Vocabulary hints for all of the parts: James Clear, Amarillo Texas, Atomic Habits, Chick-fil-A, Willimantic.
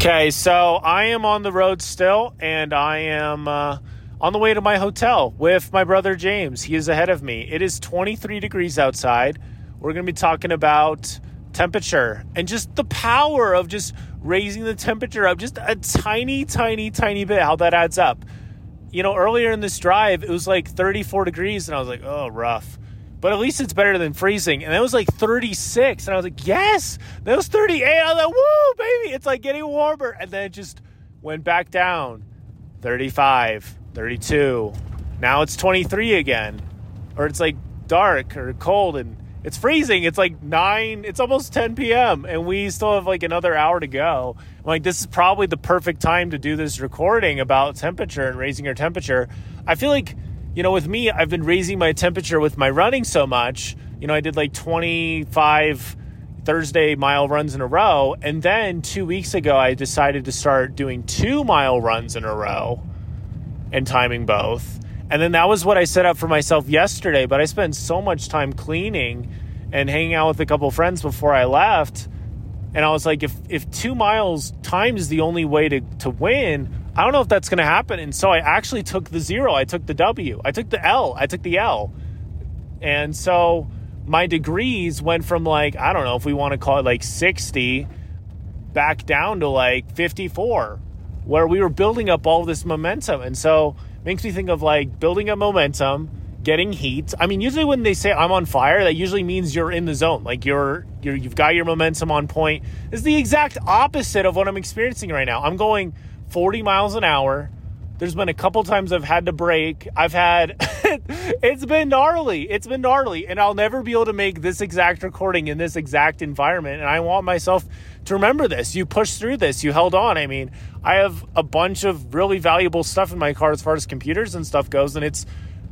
Okay, so I am on the road still, and I am on the way to my hotel with my brother James. He is ahead of me. It is 23 degrees outside. We're going to be talking about temperature and just the power of just raising the temperature up just a tiny bit, how that adds up. You know, earlier in this drive, it was like 34 degrees, and I was like, oh, rough. But at least it's better than freezing. And that was like 36. And I was like, yes, that was 38. I was like, woo, baby, it's like getting warmer. And then it just went back down. 35, 32. Now it's 23 again. Or it's like dark or cold and it's freezing. It's like 9, it's almost 10 p.m. And we still have like another hour to go. I'm like, this is probably the perfect time to do this recording about temperature and raising your temperature. I feel like, you know, with me, I've been raising my temperature with my running so much. You know, I did like 25 Thursday mile runs in a row. And then 2 weeks ago, I decided to start doing 2 mile runs in a row and timing both. And then that was what I set up for myself yesterday. But I spent so much time cleaning and hanging out with a couple friends before I left. And I was like, if 2 miles time is the only way to win, I don't know if that's going to happen. And so I actually took the 0. I took the W. I took the L. I took the L. And so my degrees went from like, I don't know if we want to call it like 60 back down to like 54, where we were building up all this momentum. And so it makes me think of like building up momentum, getting heat. I mean, usually when they say I'm on fire, that usually means you're in the zone. Like you've got your momentum on point. It's the exact opposite of what I'm experiencing right now. I'm going 40 miles an hour. There's been a couple times I've had to brake. It's been gnarly. It's been gnarly. And I'll never be able to make this exact recording in this exact environment. And I want myself to remember this. You pushed through this. You held on. I mean, I have a bunch of really valuable stuff in my car as far as computers and stuff goes. And it's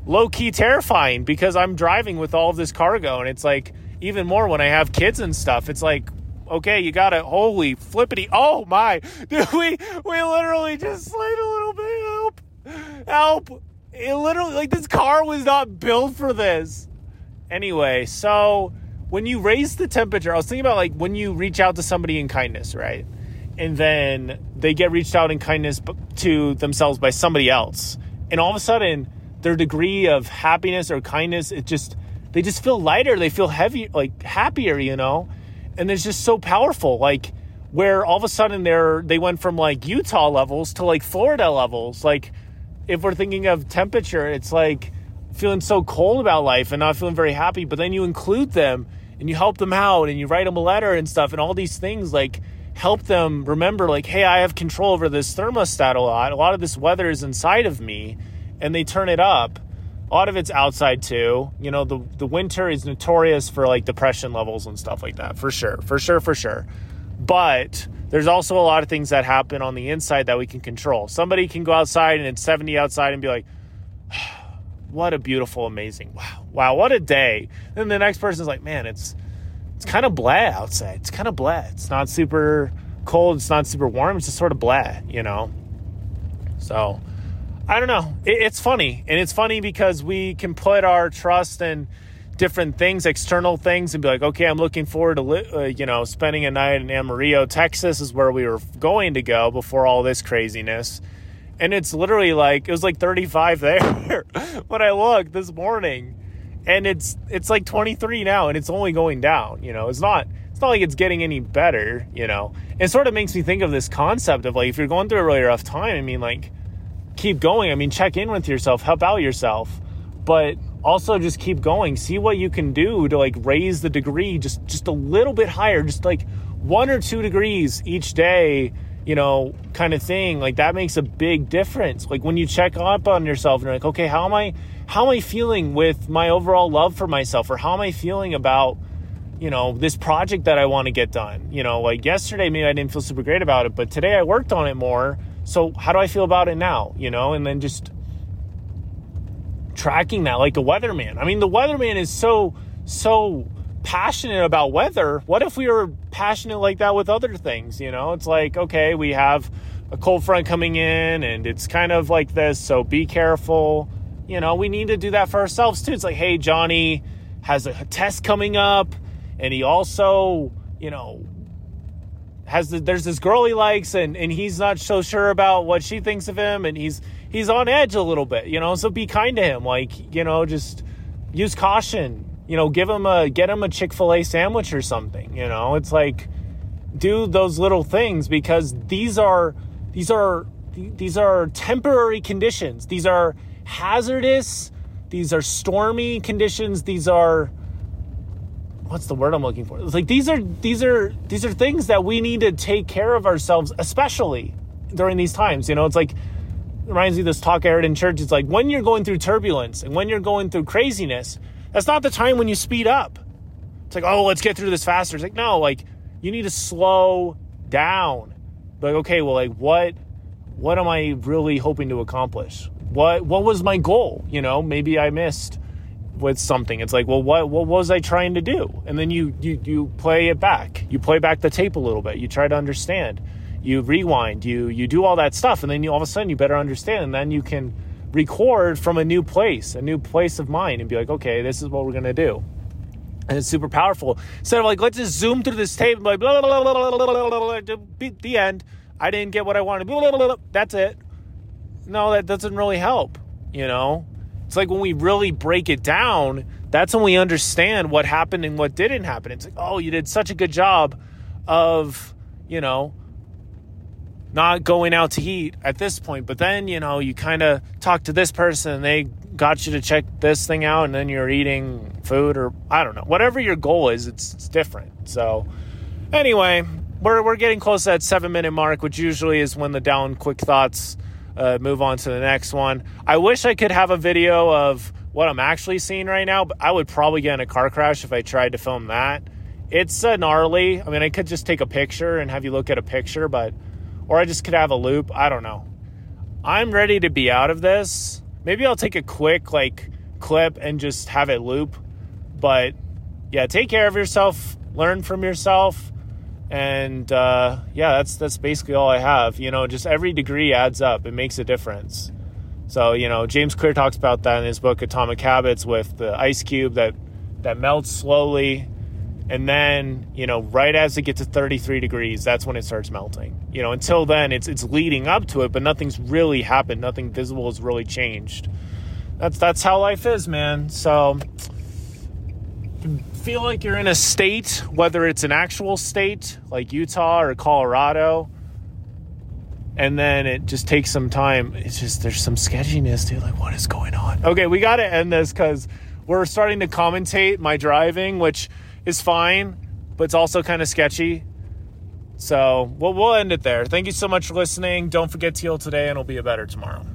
low-key terrifying because I'm driving with all of this cargo. And it's like, even more when I have kids and stuff, it's like, okay, you got it. Holy flippity. Oh my, dude, we literally just slid a little bit. Help. It literally, like, this car was not built for this. Anyway, so when you raise the temperature, I was thinking about like when you reach out to somebody in kindness, right? And then they get reached out in kindness to themselves by somebody else. And all of a sudden their degree of happiness or kindness, they just feel lighter. They feel heavy, like happier, you know? And it's just so powerful, like where all of a sudden they went from like Utah levels to like Florida levels. Like if we're thinking of temperature, it's like feeling so cold about life and not feeling very happy. But then you include them and you help them out and you write them a letter and stuff. And all these things like help them remember like, hey, I have control over this thermostat a lot. A lot of this weather is inside of me, and they turn it up. A lot of it's outside too. You know, the winter is notorious for like depression levels and stuff like that. For sure. But there's also a lot of things that happen on the inside that we can control. Somebody can go outside and it's 70 outside and be like, what a beautiful, amazing, wow, what a day. Then the next person's like, man, it's kind of blah outside. It's kind of blah. It's not super cold. It's not super warm. It's just sort of blah, you know? So I don't know. It's funny. And it's funny because we can put our trust in different things, external things, and be like, okay, I'm looking forward to, spending a night in Amarillo, Texas is where we were going to go before all this craziness. And it's literally like, it was like 35 there when I looked this morning, and it's like 23 now, and it's only going down, you know, it's not like it's getting any better, you know. It sort of makes me think of this concept of like, if you're going through a really rough time, I mean, like, keep going. I mean, check in with yourself, help out yourself, but also just keep going. See what you can do to like raise the degree just a little bit higher, just like 1 or 2 degrees each day, you know, kind of thing. Like that makes a big difference. Like when you check up on yourself and you're like, okay, how am I feeling with my overall love for myself, or how am I feeling about, you know, this project that I want to get done? You know, like yesterday, maybe I didn't feel super great about it, but today I worked on it more. So how do I feel about it now, you know? And then just tracking that like a weatherman. I mean, the weatherman is so passionate about weather. What if we were passionate like that with other things, you know? It's like, okay, we have a cold front coming in and it's kind of like this, so be careful. You know, we need to do that for ourselves too. It's like, hey, Johnny has a test coming up, and he also, you know, there's this girl he likes, and he's not so sure about what she thinks of him, and he's on edge a little bit, you know. So be kind to him, like, you know, just use caution, you know, get him a Chick-fil-A sandwich or something, you know. It's like, do those little things, because these are temporary conditions. These are hazardous. These are stormy conditions. These are, what's the word I'm looking for? It's like, these are things that we need to take care of ourselves, especially during these times. You know, it's like, reminds me of this talk I heard in church. It's like, when you're going through turbulence and when you're going through craziness, that's not the time when you speed up. It's like, oh, let's get through this faster. It's like, no, like, you need to slow down. Like, okay, well, like, what am I really hoping to accomplish? What was my goal? You know, maybe I missed with something. It's like, well, what was I trying to do? And then you play it back. You play back the tape a little bit. You try to understand. You rewind. You do all that stuff, and then all of a sudden you better understand, and then you can record from a new place of mind, and be like, okay, this is what we're gonna do. And it's super powerful. Instead of like, let's just zoom through this tape, like blah blah blah blah blah blah blah blah, the end. I didn't get what I wanted. Blah, blah, blah, blah. That's it. No, that doesn't really help. You know, it's like when we really break it down, that's when we understand what happened and what didn't happen. It's like, oh, you did such a good job of, you know, not going out to eat at this point. But then, you know, you kind of talk to this person and they got you to check this thing out, and then you're eating food, or I don't know, whatever your goal is, it's different. So anyway, we're getting close to that 7-minute mark, which usually is when the down quick thoughts move on to the next one. I wish I could have a video of what I'm actually seeing right now, but I would probably get in a car crash if I tried to film that. It's gnarly. I mean, I could just take a picture and have you look at a picture, but, or I just could have a loop. I don't know. I'm ready to be out of this. Maybe I'll take a quick like clip and just have it loop. But yeah, take care of yourself, learn from yourself. And yeah, that's basically all I have. You know, just every degree adds up. It makes a difference. So, you know, James Clear talks about that in his book Atomic Habits, with the ice cube that melts slowly. And then, you know, right as it gets to 33 degrees, that's when it starts melting. You know, until then, it's leading up to it, but nothing's really happened. Nothing visible has really changed. That's how life is, man. So feel like you're in a state, whether it's an actual state like Utah or Colorado, and then it just takes some time. It's just, there's some sketchiness, dude. Like, what is going on? Okay, we got to end this because we're starting to commentate my driving, which is fine, but it's also kind of sketchy. So we'll end it there. Thank you so much for listening. Don't forget to heal today, and it'll be a better tomorrow.